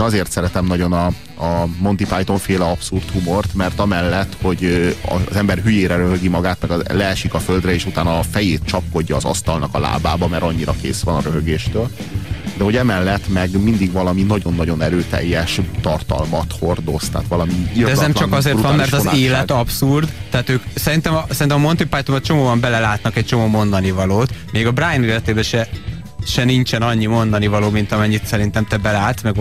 Én azért szeretem nagyon a Monty Python féle abszurd humort, mert amellett, hogy az ember hülyére röhögi magát, meg leesik a földre, és utána a fejét csapkodja az asztalnak a lábába, mert annyira kész van a röhögéstől. De hogy emellett meg mindig valami nagyon-nagyon erőteljes tartalmat hordoz, tehát valami irdatlan. De ez nem csak azért van, mert az élet abszurd, tehát ők szerintem a Monty Pythonban csomóan belelátnak egy csomó mondani valót, még a Brian életében se nincsen annyi mondani való, mint amennyit szerintem te belátsz, meg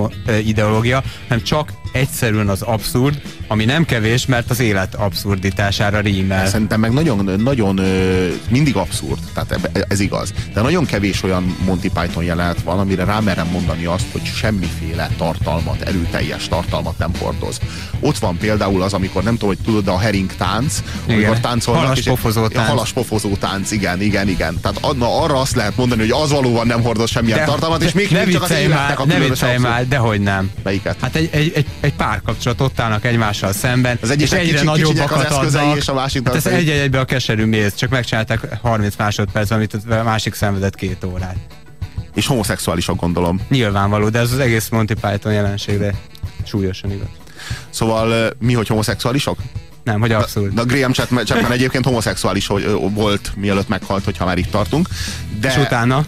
ideológia, hanem csak egyszerűen az abszurd, ami nem kevés, mert az élet abszurditására rímel. Szerintem meg nagyon mindig abszurd, tehát ez igaz. De nagyon kevés olyan Monty Python jelenet van, amire rámerem mondani azt, hogy semmiféle tartalmat, erőteljes tartalmat nem hordoz. Ott van például az, amikor nem tudom, hogy tudod, de a hering tánc, amikor táncolnak. Halaspofozó tánc, igen. Tehát arra azt lehet mondani, hogy az valóban nem hordoz semmilyen tartalmat, és még csak az életnek a különös. Dehogy nem. Melyiket? Hát egy párkapcsolat ott állnak egymással szemben, az és egyre nagyobbakat adnak. És a másik hát ez egy-egybe a keserű méz, csak megcsinálták 30 másodpercben, amit a másik szenvedett 2 órát. És homoszexuálisak, gondolom. Nyilvánvaló, de ez az egész Monty Python jelenségre súlyosan igaz. Szóval mi, hogy homoszexuálisok? Nem, hogy abszolút. De Graham Chapman egyébként homoszexuális volt, mielőtt meghalt, hogyha már itt tartunk. De, és utána?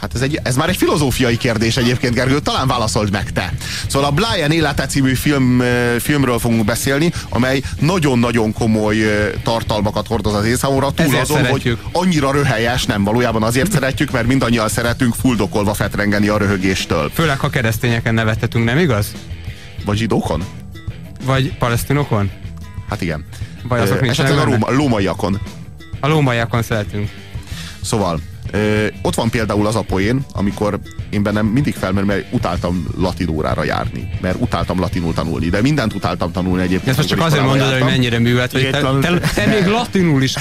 Hát ez már egy filozófiai kérdés egyébként, Gergő, talán válaszold meg te. Szóval a Brian élete című filmről fogunk beszélni, amely nagyon-nagyon komoly tartalmakat hordoz az én számomra, túl azon, hogy annyira röhelyes, nem, valójában azért szeretjük, mert mindannyian szeretünk fuldokolva fetrengeni a röhögéstől. Főleg, ha keresztényeken nevettetünk, nem igaz? Vagy zsidókon? Vagy palesztinokon? Hát igen. Vagy azok esetleg a lómaiakon. A lómaiakon szeretünk. Szóval... ott van például az a poén, amikor én bennem mindig felmerül, mert utáltam latin órára járni, mert utáltam latinul tanulni, de mindent utáltam tanulni egyébként. Ezt most csak azért mondod, hogy mennyire művelt vagy. Te még latinul is.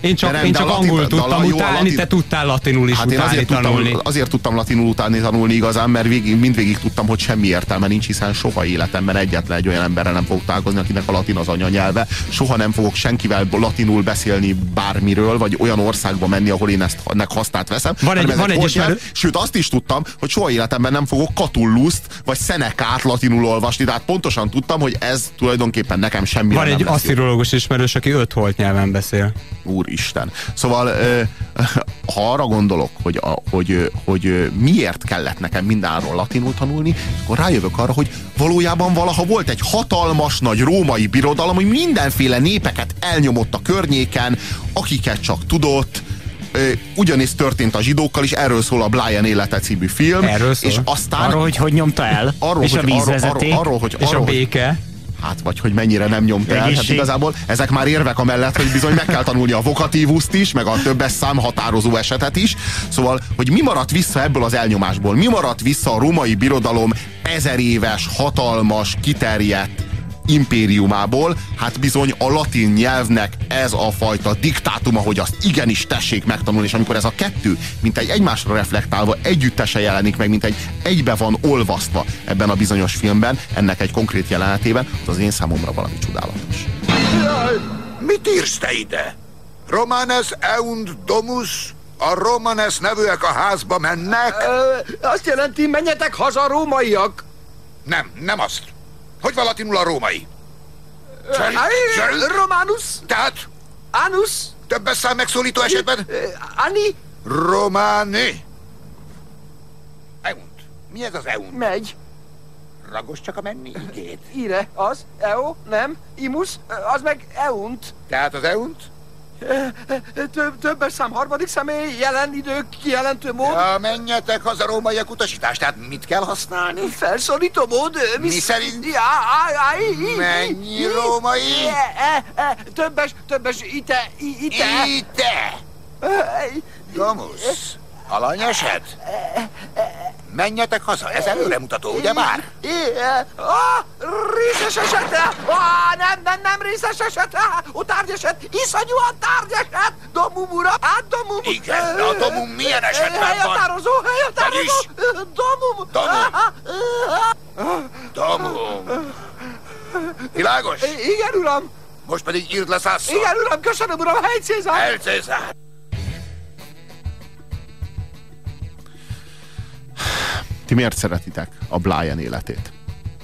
Én csak angolul tudtam utálni, te tudtál latinul is utálni tanulni. Azért tudtam latinul utálni tanulni igazán, mert mindvégig tudtam, hogy semmi értelme nincs, hiszen soha életemben egyetlen egy olyan emberrel nem fogok találkozni, akinek a latin az anyanyelve. Soha nem fogok senkivel latinul beszélni bármiről, vagy olyan országba menni, ahol én ezt hasznát veszem. Sőt, azt is tudtam, hogy soha életemben nem fogok Catulluszt vagy Szenekát latinul olvasni, tehát pontosan tudtam, hogy ez tulajdonképpen nekem semmi. Van egy asszirológus ismerős, aki 5 holt nyelven beszél. Úristen. Szóval ha arra gondolok, hogy miért kellett nekem mindenről latinul tanulni, akkor rájövök arra, hogy valójában valaha volt egy hatalmas nagy római birodalom, hogy mindenféle népeket elnyomott a környéken, akiket csak tudott. Ugyanis történt a zsidókkal is, erről szól a Brian élete című film. Erről szól. És aztán arról, hogy nyomta el, arról, és hogy a vízvezeték, arról, a béke. Hát, vagy hogy mennyire nem nyomta el. Hát igazából ezek már érvek amellett, hogy bizony meg kell tanulni a vokatívuszt is, meg a többes szám határozó esetet is. Szóval, hogy mi maradt vissza ebből az elnyomásból? Mi maradt vissza a római birodalom 1000 éves, hatalmas, kiterjedt impériumából? Hát bizony a latin nyelvnek ez a fajta diktátuma, hogy azt igenis tessék megtanulni, és amikor ez a kettő, mint egy egymásra reflektálva, együttesen jelenik meg, mint egy egybe van olvasztva ebben a bizonyos filmben, ennek egy konkrét jelenetében, az én számomra valami csodálatos. Jaj, mit írsz te ide? Romanes eunt domus? A Romanes nevűek a házba mennek? Azt jelenti, menjetek haza, rómaiak! Nem azt. Hogy van latinul a római? Románus. Tehát? Anus. Többes szám megszólító esetben? Ani. Románi. Eunt. Mi ez az eunt? Megy. Ragos csak a menni igét. Ire, az, eo, nem, imus, az meg eunt. Tehát az eunt? Többes szám harmadik személy, jelen idő, kijelentő mód. Ja, menjetek haza, rómaiak, utasítás. Tehát mit kell használni? Felszólító mód. Mi szerint? Mennyi római? Többes, ite. Ite. Domus. Alanyeset? Menjetek haza, ez előremutató, ugye már? Részes esete! Nem részes esete! A tárgyeset! Iszonyú a tárgyeset! Domum uram! Domum! Igen, de a domum milyen esetben van? Helyatározó! Domum! Domum! Domum! Világos? Igen, uram! Most pedig írd le 100-szor! Igen, uram, köszönöm, uram! Hely Cézár! Hely Cézár! Ti miért szeretitek a Brian életét?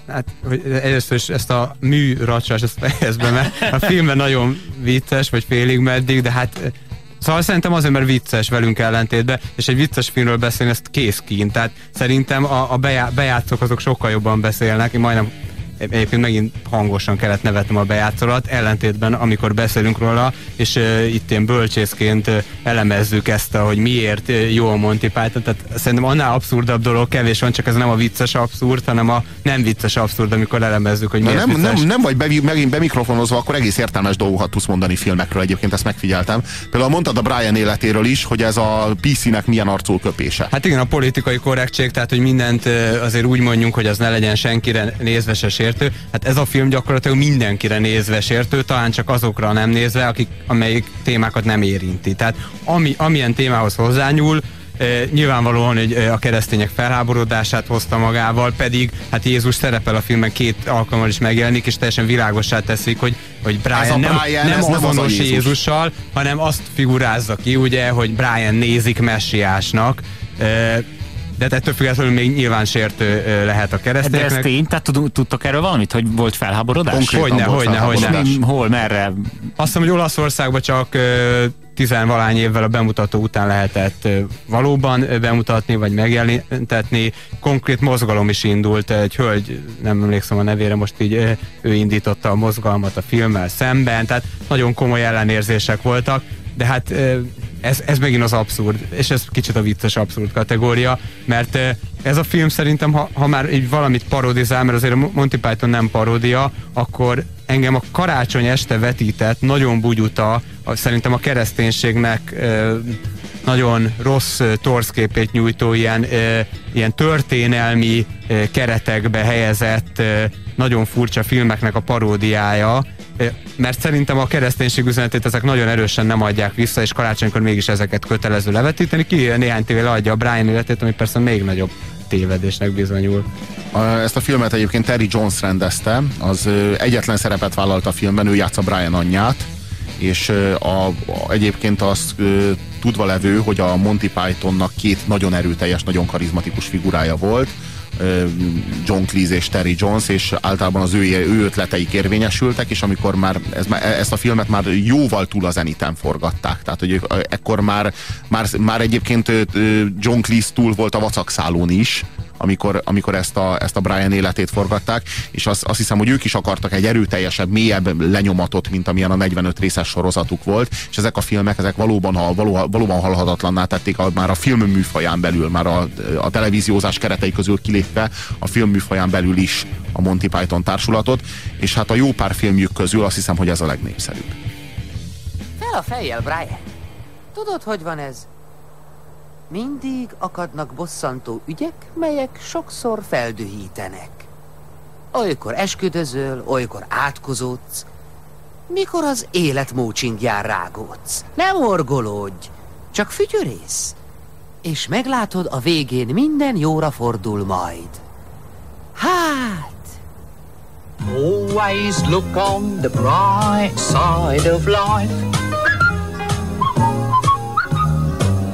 Hát, hogy először is ezt a műracsást ezt fejez be, mert a filmben nagyon vicces, vagy félig meddig, de hát szóval szerintem azért, mert vicces velünk ellentétben, és egy vicces filmről beszélni, ezt kész kín. Tehát szerintem a bejátszók azok sokkal jobban beszélnek, én majdnem egyébként megint hangosan kellett nevetnem a bejátszólat, ellentétben amikor beszélünk róla, és itt én bölcsészként elemezzük ezt, hogy miért jól Monty Python, tehát szerintem annál abszurdabb dolog kevés van, csak ez nem a vicces abszurd, hanem a nem vicces abszurd, amikor elemezzük, hogy miért nem vagy megint bemikrofonozva, akkor egész értelmes dolgokat tudsz mondani filmekről, egyébként ezt megfigyeltem. Például mondtad a Brian életéről is, hogy ez a PC-nek milyen arcul köpése. Hát igen, a politikai korrektség, tehát hogy mindent azért úgy mondjunk, hogy az ne legyen senkire nézve se sértő. Hát ez a film gyakorlatilag mindenkire nézve sértő, talán csak azokra nem nézve, amelyik témákat nem érinti. Tehát amilyen témához hozzányúl, nyilvánvalóan hogy a keresztények felháborodását hozta magával, pedig hát Jézus szerepel a filmben, két alkalommal is megjelenik, és teljesen világossá teszik, hogy Brian nem azonos Jézussal, hanem azt figurázza ki, ugye, hogy Brian nézik messiásnak. De ettől függetlenül még nyilván sértő lehet a keresztényeknek. De ez tény? Tehát tudtok erről valamit, hogy volt felháborodás? Hogyne. Hol, merre? Azt hiszem, hogy Olaszországban csak 10-valahány évvel a bemutató után lehetett valóban bemutatni, vagy megjelentetni. Konkrét mozgalom is indult. Egy hölgy, nem emlékszem a nevére, most így ő indította a mozgalmat a filmmel szemben. Tehát nagyon komoly ellenérzések voltak. De hát ez megint az abszurd, és ez kicsit a vicces abszurd kategória, mert ez a film szerintem, ha már így valamit parodizál, mert azért a Monty Python nem paródia, akkor engem a karácsony este vetített, nagyon bugyuta, szerintem a kereszténységnek nagyon rossz torszképét nyújtó ilyen történelmi keretekbe helyezett, nagyon furcsa filmeknek a paródiája, mert szerintem a kereszténység üzenetét ezek nagyon erősen nem adják vissza, és karácsonykor mégis ezeket kötelező levetíteni. Ki néhány tévé leadja a Brian életét, ami persze még nagyobb tévedésnek bizonyul. Ezt a filmet egyébként Terry Jones rendezte, az egyetlen szerepet vállalt a filmben, ő játsza Brian anyját, és egyébként azt tudva levő, hogy a Monty Pythonnak két nagyon erőteljes, nagyon karizmatikus figurája volt, John Cleese és Terry Jones, és általában az ő ötleteik érvényesültek, és amikor már ezt a filmet már jóval túl a zeniten forgatták. Tehát, hogy ekkor már egyébként John Cleese túl volt a vacakszálón is, amikor ezt a Brian életét forgatták, és azt hiszem, hogy ők is akartak egy erőteljesebb, mélyebb lenyomatot, mint amilyen a 45 részes sorozatuk volt, és ezek a filmek valóban halhatatlanná tették már a filmműfaján belül, már a televíziózás keretei közül kilépve a filmműfaján belül is a Monty Python társulatot, és hát a jó pár filmjük közül azt hiszem, hogy ez a legnépszerűbb. Fel a fejjel, Brian! Tudod, hogy van ez? Mindig akadnak bosszantó ügyek, melyek sokszor feldühítenek. Olykor esküdözöl, olykor átkozódsz, mikor az élet mócsingján rágódsz. Nem orgolódj, csak fütyörész, és meglátod, a végén minden jóra fordul majd. Hát! Always look on the bright side of life.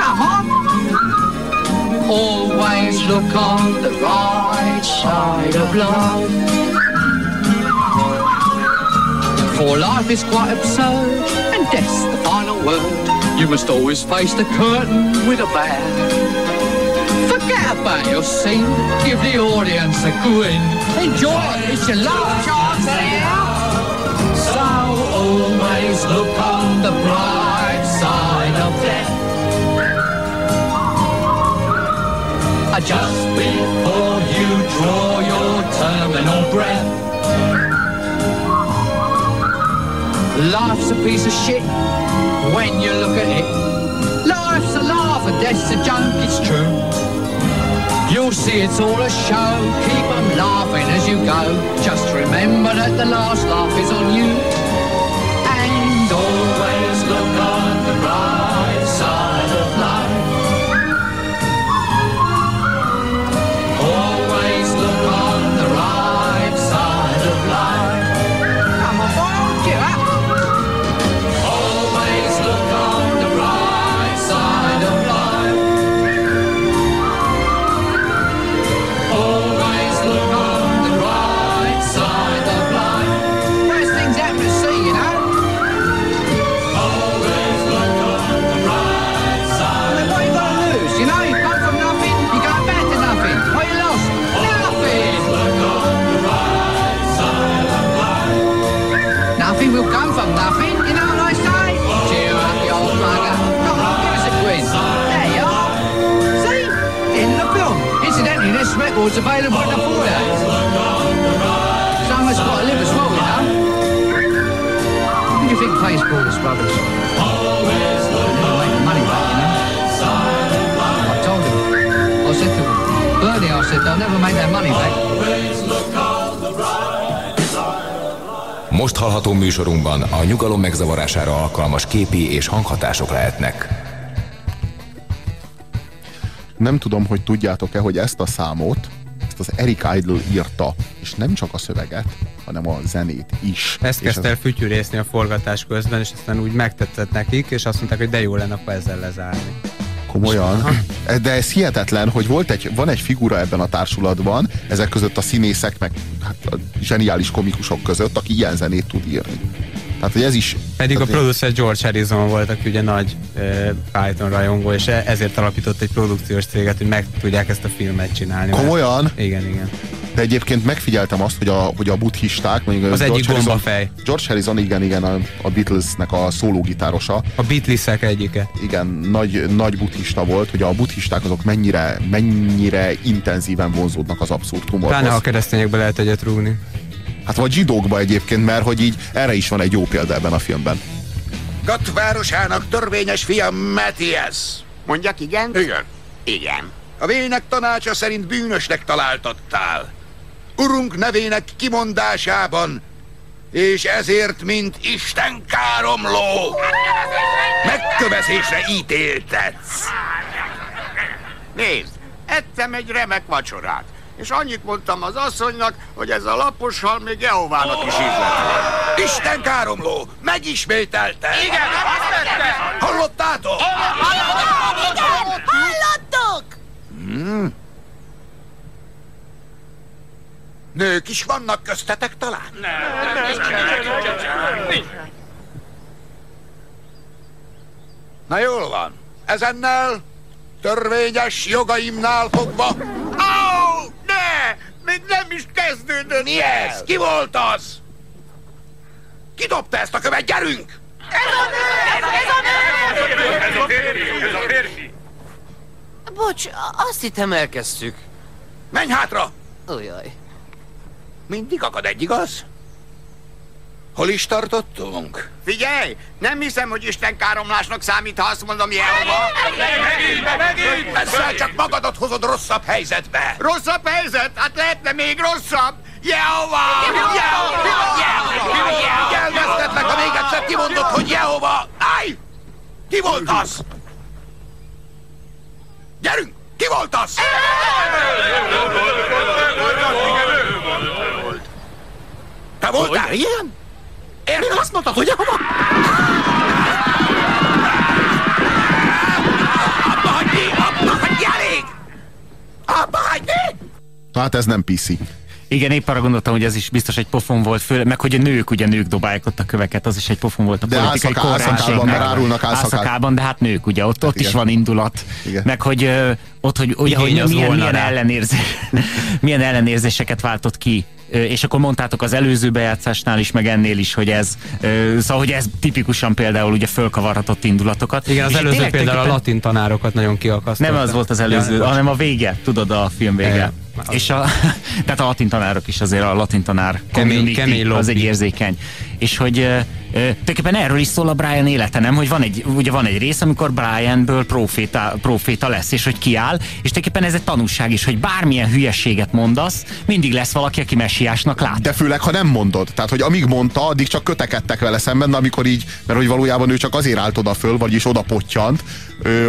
Come on! Always look on the right side of life. For life is quite absurd, and death's the final word. You must always face the curtain with a bow. Forget about your scene, give the audience a grin. Enjoy, it's your last chance anyhow. So always look on the bright side of death. Just before you draw your terminal breath. Life's a piece of shit when you look at it. Life's a laugh and death's a joke, it's true. You'll see it's all a show. Keep on laughing as you go. Just remember that the last laugh is on you. And always look on the bright side of life. Always look on the right side of life. Come on, boy, I'll give up. Always look on the right side of life. We'll come from nothing, you know what I say? Oh, cheer up, you old mugger. Come on, give us a quiz. There you are. See? In the film. Incidentally, this record's available in the foyer. Someone's got to live as well, you know. What do you think pays for this rubbish? They're never making money back, you know. I told them. I said to Bernie, I said, they'll never make their money back. Most hallható műsorunkban a nyugalom megzavarására alkalmas képi és hanghatások lehetnek. Nem tudom, hogy tudjátok-e, hogy ezt a számot, ezt az Erik Idle írta, és nem csak a szöveget, hanem a zenét is. Ezt kezdte el fütyűrészni a forgatás közben, és aztán úgy megtetszett nekik, és azt mondták, hogy de jó lenne, akkor ezzel lezárni. Komolyan. De ez hihetetlen, hogy van egy figura ebben a társulatban, ezek között a színészek, meg hát, a zseniális komikusok között, aki ilyen zenét tud írni. Tehát, hogy ez is... Pedig a producer George Harrison volt, aki ugye nagy Python rajongó, és ezért alapított egy produkciós céget, hogy meg tudják ezt a filmet csinálni. Komolyan? Mert... Igen, igen. De egyébként megfigyeltem azt, hogy a buddhisták... Mondjuk az egyik gombafej. George Harrison, igen, igen, a Beatlesnek a szólógitárosa. A Beatlesek egyike. Igen, nagy buddhista volt, hogy a buddhisták azok mennyire intenzíven vonzódnak az abszurd humorhoz. Pláne a keresztényekbe lehet egyet rúgni. Hát vagy zsidókba egyébként, mert hogy így erre is van egy jó példa ebben a filmben. Gat városának törvényes fia Matthias. Mondjak igen? Igen. Igen. A vének tanácsa szerint bűnösnek találtattál. Urunk nevének kimondásában, és ezért, mint Isten káromló, megkövezésre ítéltetsz. Nézd, ettem egy remek vacsorát, és annyit mondtam az asszonynak, hogy ez a lapos hal még Jehovának is ízlet. Isten káromló, megismételte. Igen, azt tette. Hallottátok? Igen, hallottuk. Nők is vannak köztetek talán? Nem. Na jól van. Ezennel törvényes jogaimnál fogva... Áú! Ne! Még nem is kezdődött el! Ez? Ki volt az? Ki dobta ezt a követ? Gyerünk! Ez a férfi! Bocs, azt hittem elkezdtük. Menj hátra! Ujjaj. Mindig akad egy, igaz? Hol is tartottunk? Figyelj! Nem hiszem, hogy Isten káromlásnak számít, ha azt mondom, Jehova! Megint! Ezzel csak magadat hozod rosszabb helyzetbe! Rosszabb helyzet? Hát lehetne még rosszabb! Jehova! Jehova! Elvesztetlek, ha még egyszer kimondod, hogy Jehova! Állj! Ki volt az? Gyerünk! Ki volt az? Te voltál ilyen? Érted? Azt mondtad, hogy Jehova? Abba hagyni! Abba hagyni, elég! Abba hagyni! Hát ez nem piszi. Igen, épp arra gondoltam, hogy ez is biztos egy pofon volt, főleg, meg hogy a nők, ugye nők dobálják ott a köveket, az is egy pofon volt a politikai korrendségnek. Álszakában, de hát nők, ugye, ott is van indulat. Igen. Meg hogy ott, milyen ellenérzéseket váltott ki. És akkor mondtátok az előző bejátszásnál is, meg ennél is, hogy ez, szóval, hogy ez tipikusan például ugye fölkavarhatott indulatokat. Igen, az előző például a latin tanárokat nagyon kiakasztott. Nem az volt az előző, hanem a vége, tudod, a film vége. És tehát a latin tanárok is azért, a latin tanár kemény, az egy érzékeny. És hogy Tulajdonképpen erről is szól a Brian élete, nem? Hogy van egy rész, amikor Brianből proféta lesz, és hogy kiáll, és tulajdonképpen ez egy tanúság is, hogy bármilyen hülyeséget mondasz, mindig lesz valaki, aki messiásnak lát. De főleg, ha nem mondod. Tehát, hogy amíg mondta, addig csak kötekedtek vele szemben, de amikor így, mert hogy valójában ő csak azért állt oda föl, vagyis oda pottyant,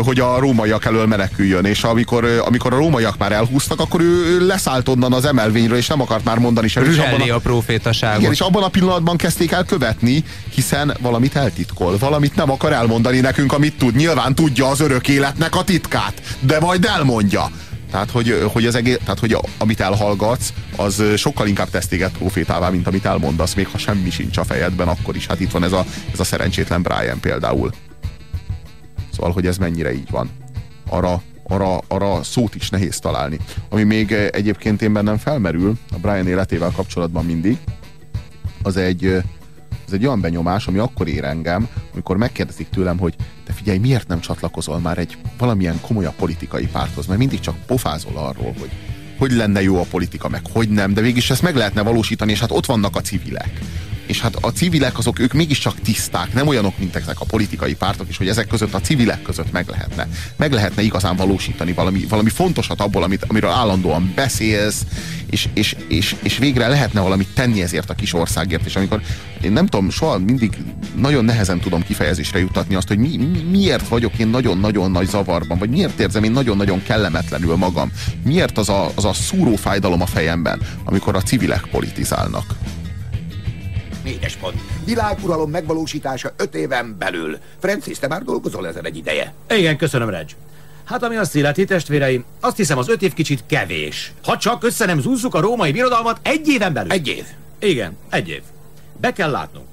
hogy a rómaiak elől meneküljön. És amikor a rómaiak már elhúztak, akkor ő leszállt onnan az emelvényről, és nem akart már mondani sem. Rühelli a profétaságot. Igen, és abban a pillanatban kezdték el követni, hiszen valamit eltitkol, valamit nem akar elmondani nekünk, amit tud. Nyilván tudja az örök életnek a titkát, de majd elmondja. Tehát, hogy amit elhallgatsz, az sokkal inkább tesztéged profétává, mint amit elmondasz, még ha semmi sincs a fejedben, akkor is. Hát itt van ez a szerencsétlen Brian például. Szóval, hogy ez mennyire így van. Arra szót is nehéz találni. Ami még egyébként én bennem felmerül a Brian életével kapcsolatban mindig, az egy olyan benyomás, ami akkor ér engem, amikor megkérdezik tőlem, hogy de figyelj, miért nem csatlakozol már egy valamilyen komolyabb politikai párthoz? Mert mindig csak pofázol arról, hogy lenne jó a politika, meg hogy nem, de végig ezt meg lehetne valósítani, és hát ott vannak a civilek. És hát a civilek azok, ők mégiscsak tiszták, nem olyanok, mint ezek a politikai pártok, és hogy ezek között, a civilek között meg lehetne igazán valósítani valami fontosat abból, amiről állandóan beszélsz, és végre lehetne valamit tenni ezért a kis országért. És amikor, én nem tudom, soha mindig nagyon nehezen tudom kifejezésre juttatni azt, hogy miért vagyok én nagyon-nagyon nagy zavarban, vagy miért érzem én nagyon-nagyon kellemetlenül magam. Miért az a szúró fájdalom a fejemben, amikor a civilek politizálnak. Négyes pont. Világuralom megvalósítása 5 éven belül. Francis, te már dolgozol ezen egy ideje? Igen, köszönöm, Reg. Hát ami azt illeti, testvéreim, azt hiszem, az 5 év kicsit kevés. Ha csak össze nem zúzzuk a római birodalmat 1 éven belül. 1 év? Igen, 1 év. Be kell látnunk.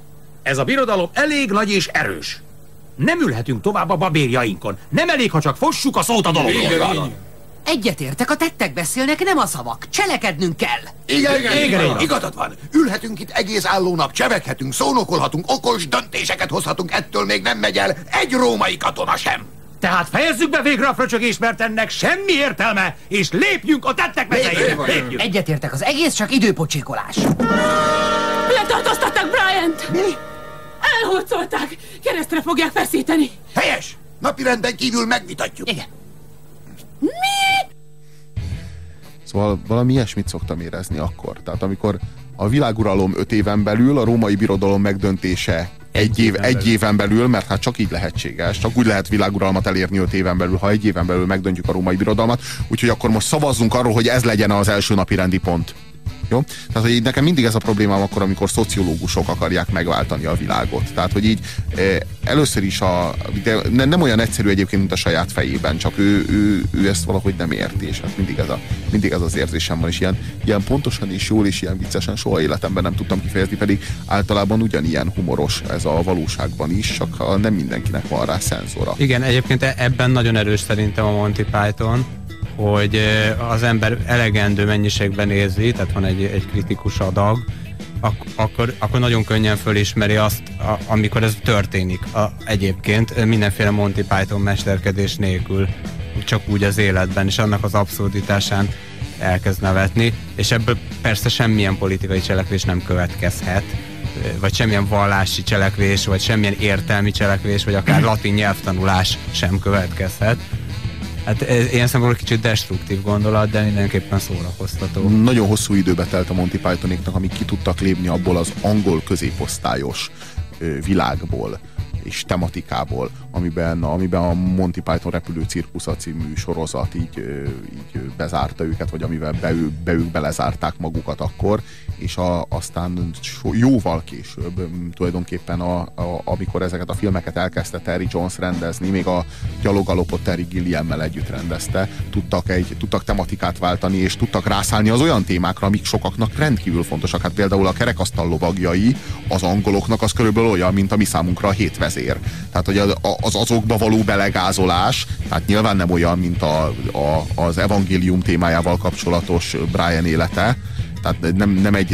Ez a birodalom elég nagy és erős. Nem ülhetünk tovább a babérjainkon. Nem elég, ha csak fossuk a szót a dologról. Egyetértek, a tettek beszélnek, nem a szavak. Cselekednünk kell. Igen. Igazad van. Ülhetünk itt egész álló nap, cseveghetünk, szónokolhatunk, okos döntéseket hozhatunk, ettől még nem megy el egy római katona sem. Tehát fejezzük be végre a fröcsögést, mert ennek semmi értelme, és lépjünk a tettek mezeire. Egyetértek, az egész csak időpocsékolás. Letartóztatták Briant! Mi? Elhurcolták! Keresztre fogják feszíteni. Helyes! Napirenden kívül megvitatjuk. Igen. Mi? Szóval valami ilyesmit szoktam érezni akkor. Tehát amikor a világuralom 5 éven belül, a római birodalom megdöntése egy éven belül, mert hát csak így lehetséges, csak úgy lehet világuralmat elérni 5 éven belül, ha 1 éven belül megdöntjük a római birodalmat, úgyhogy akkor most szavazzunk arról, hogy ez legyen az első napi rendi pont. Jó? Tehát, hogy nekem mindig ez a problémám akkor, amikor szociológusok akarják megváltani a világot. Tehát, hogy így először is nem olyan egyszerű egyébként, mint a saját fejében, csak ő ezt valahogy nem érti, és hát mindig ez az érzésem van, és ilyen pontosan és jól és ilyen viccesen soha életemben nem tudtam kifejezni, pedig általában ugyanilyen humoros ez a valóságban is, csak nem mindenkinek van rá szenzora. Igen, egyébként ebben nagyon erős szerintem a Monty Python, hogy az ember elegendő mennyiségben érzi, tehát van egy kritikus adag, akkor nagyon könnyen fölismeri azt, amikor ez történik. Egyébként mindenféle Monty Python mesterkedés nélkül, csak úgy az életben, és annak az abszurditásán elkezd nevetni, és ebből persze semmilyen politikai cselekvés nem következhet, vagy semmilyen vallási cselekvés, vagy semmilyen értelmi cselekvés, vagy akár latin nyelvtanulás sem következhet. Hát ez ilyen szempontból kicsit destruktív gondolat, de mindenképpen szórakoztató. Nagyon hosszú időbe telt a Monty Pythonéknak, amíg ki tudtak lépni abból az angol középosztályos világból és tematikából, amiben a Monty Python repülő cirkusza című sorozat így bezárta őket, vagy amivel ők belezárták magukat akkor, és aztán jóval később tulajdonképpen, amikor ezeket a filmeket elkezdte Terry Jones rendezni, még a gyalogalopot Terry Gilliammel együtt rendezte, tudtak tematikát váltani, és tudtak rászállni az olyan témákra, amik sokaknak rendkívül fontosak. Hát például a kerekasztal lovagjai az angoloknak az körülbelül olyan, mint a mi számunkra a hétveszély. Tehát, hogy az azokba való belegázolás, tehát nyilván nem olyan, mint az evangélium témájával kapcsolatos Brian élete, tehát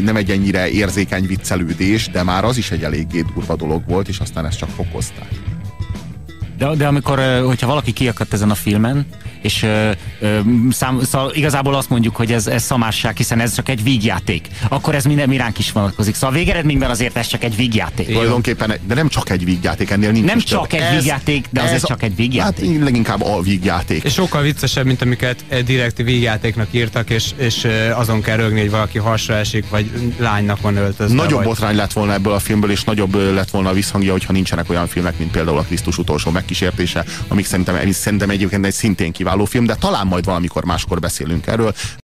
nem egy ennyire érzékeny viccelődés, de már az is egy eléggé durva dolog volt, és aztán ezt csak fokozták. De amikor, hogyha valaki kiakadt ezen a filmen, és igazából azt mondjuk, hogy ez szamárság, hiszen ez csak egy vígjáték. Akkor ez minden miránk is vonatkozik. Szóval a végeredményben azért ez csak egy vígjáték. Tulajdonképpen, de nem csak egy vígjáték, ennél nincs. Nem csak egy vígjáték, de azért csak egy vígjáték. Hát leginkább a vígjáték. És sokkal viccesebb, mint amiket direkt vígjátéknak írtak, és azon kell rögni, hogy valaki hasra esik, vagy lánynak van öltözve. Nagyobb botrány lett volna ebből a filmből, és nagyobb lett volna a visszhangja, hogyha nincsenek olyan filmek, mint például a Krisztus utolsó megkísértése, amik szerintem egyébként egy szintén kiváló film, de talán majd valamikor máskor beszélünk erről.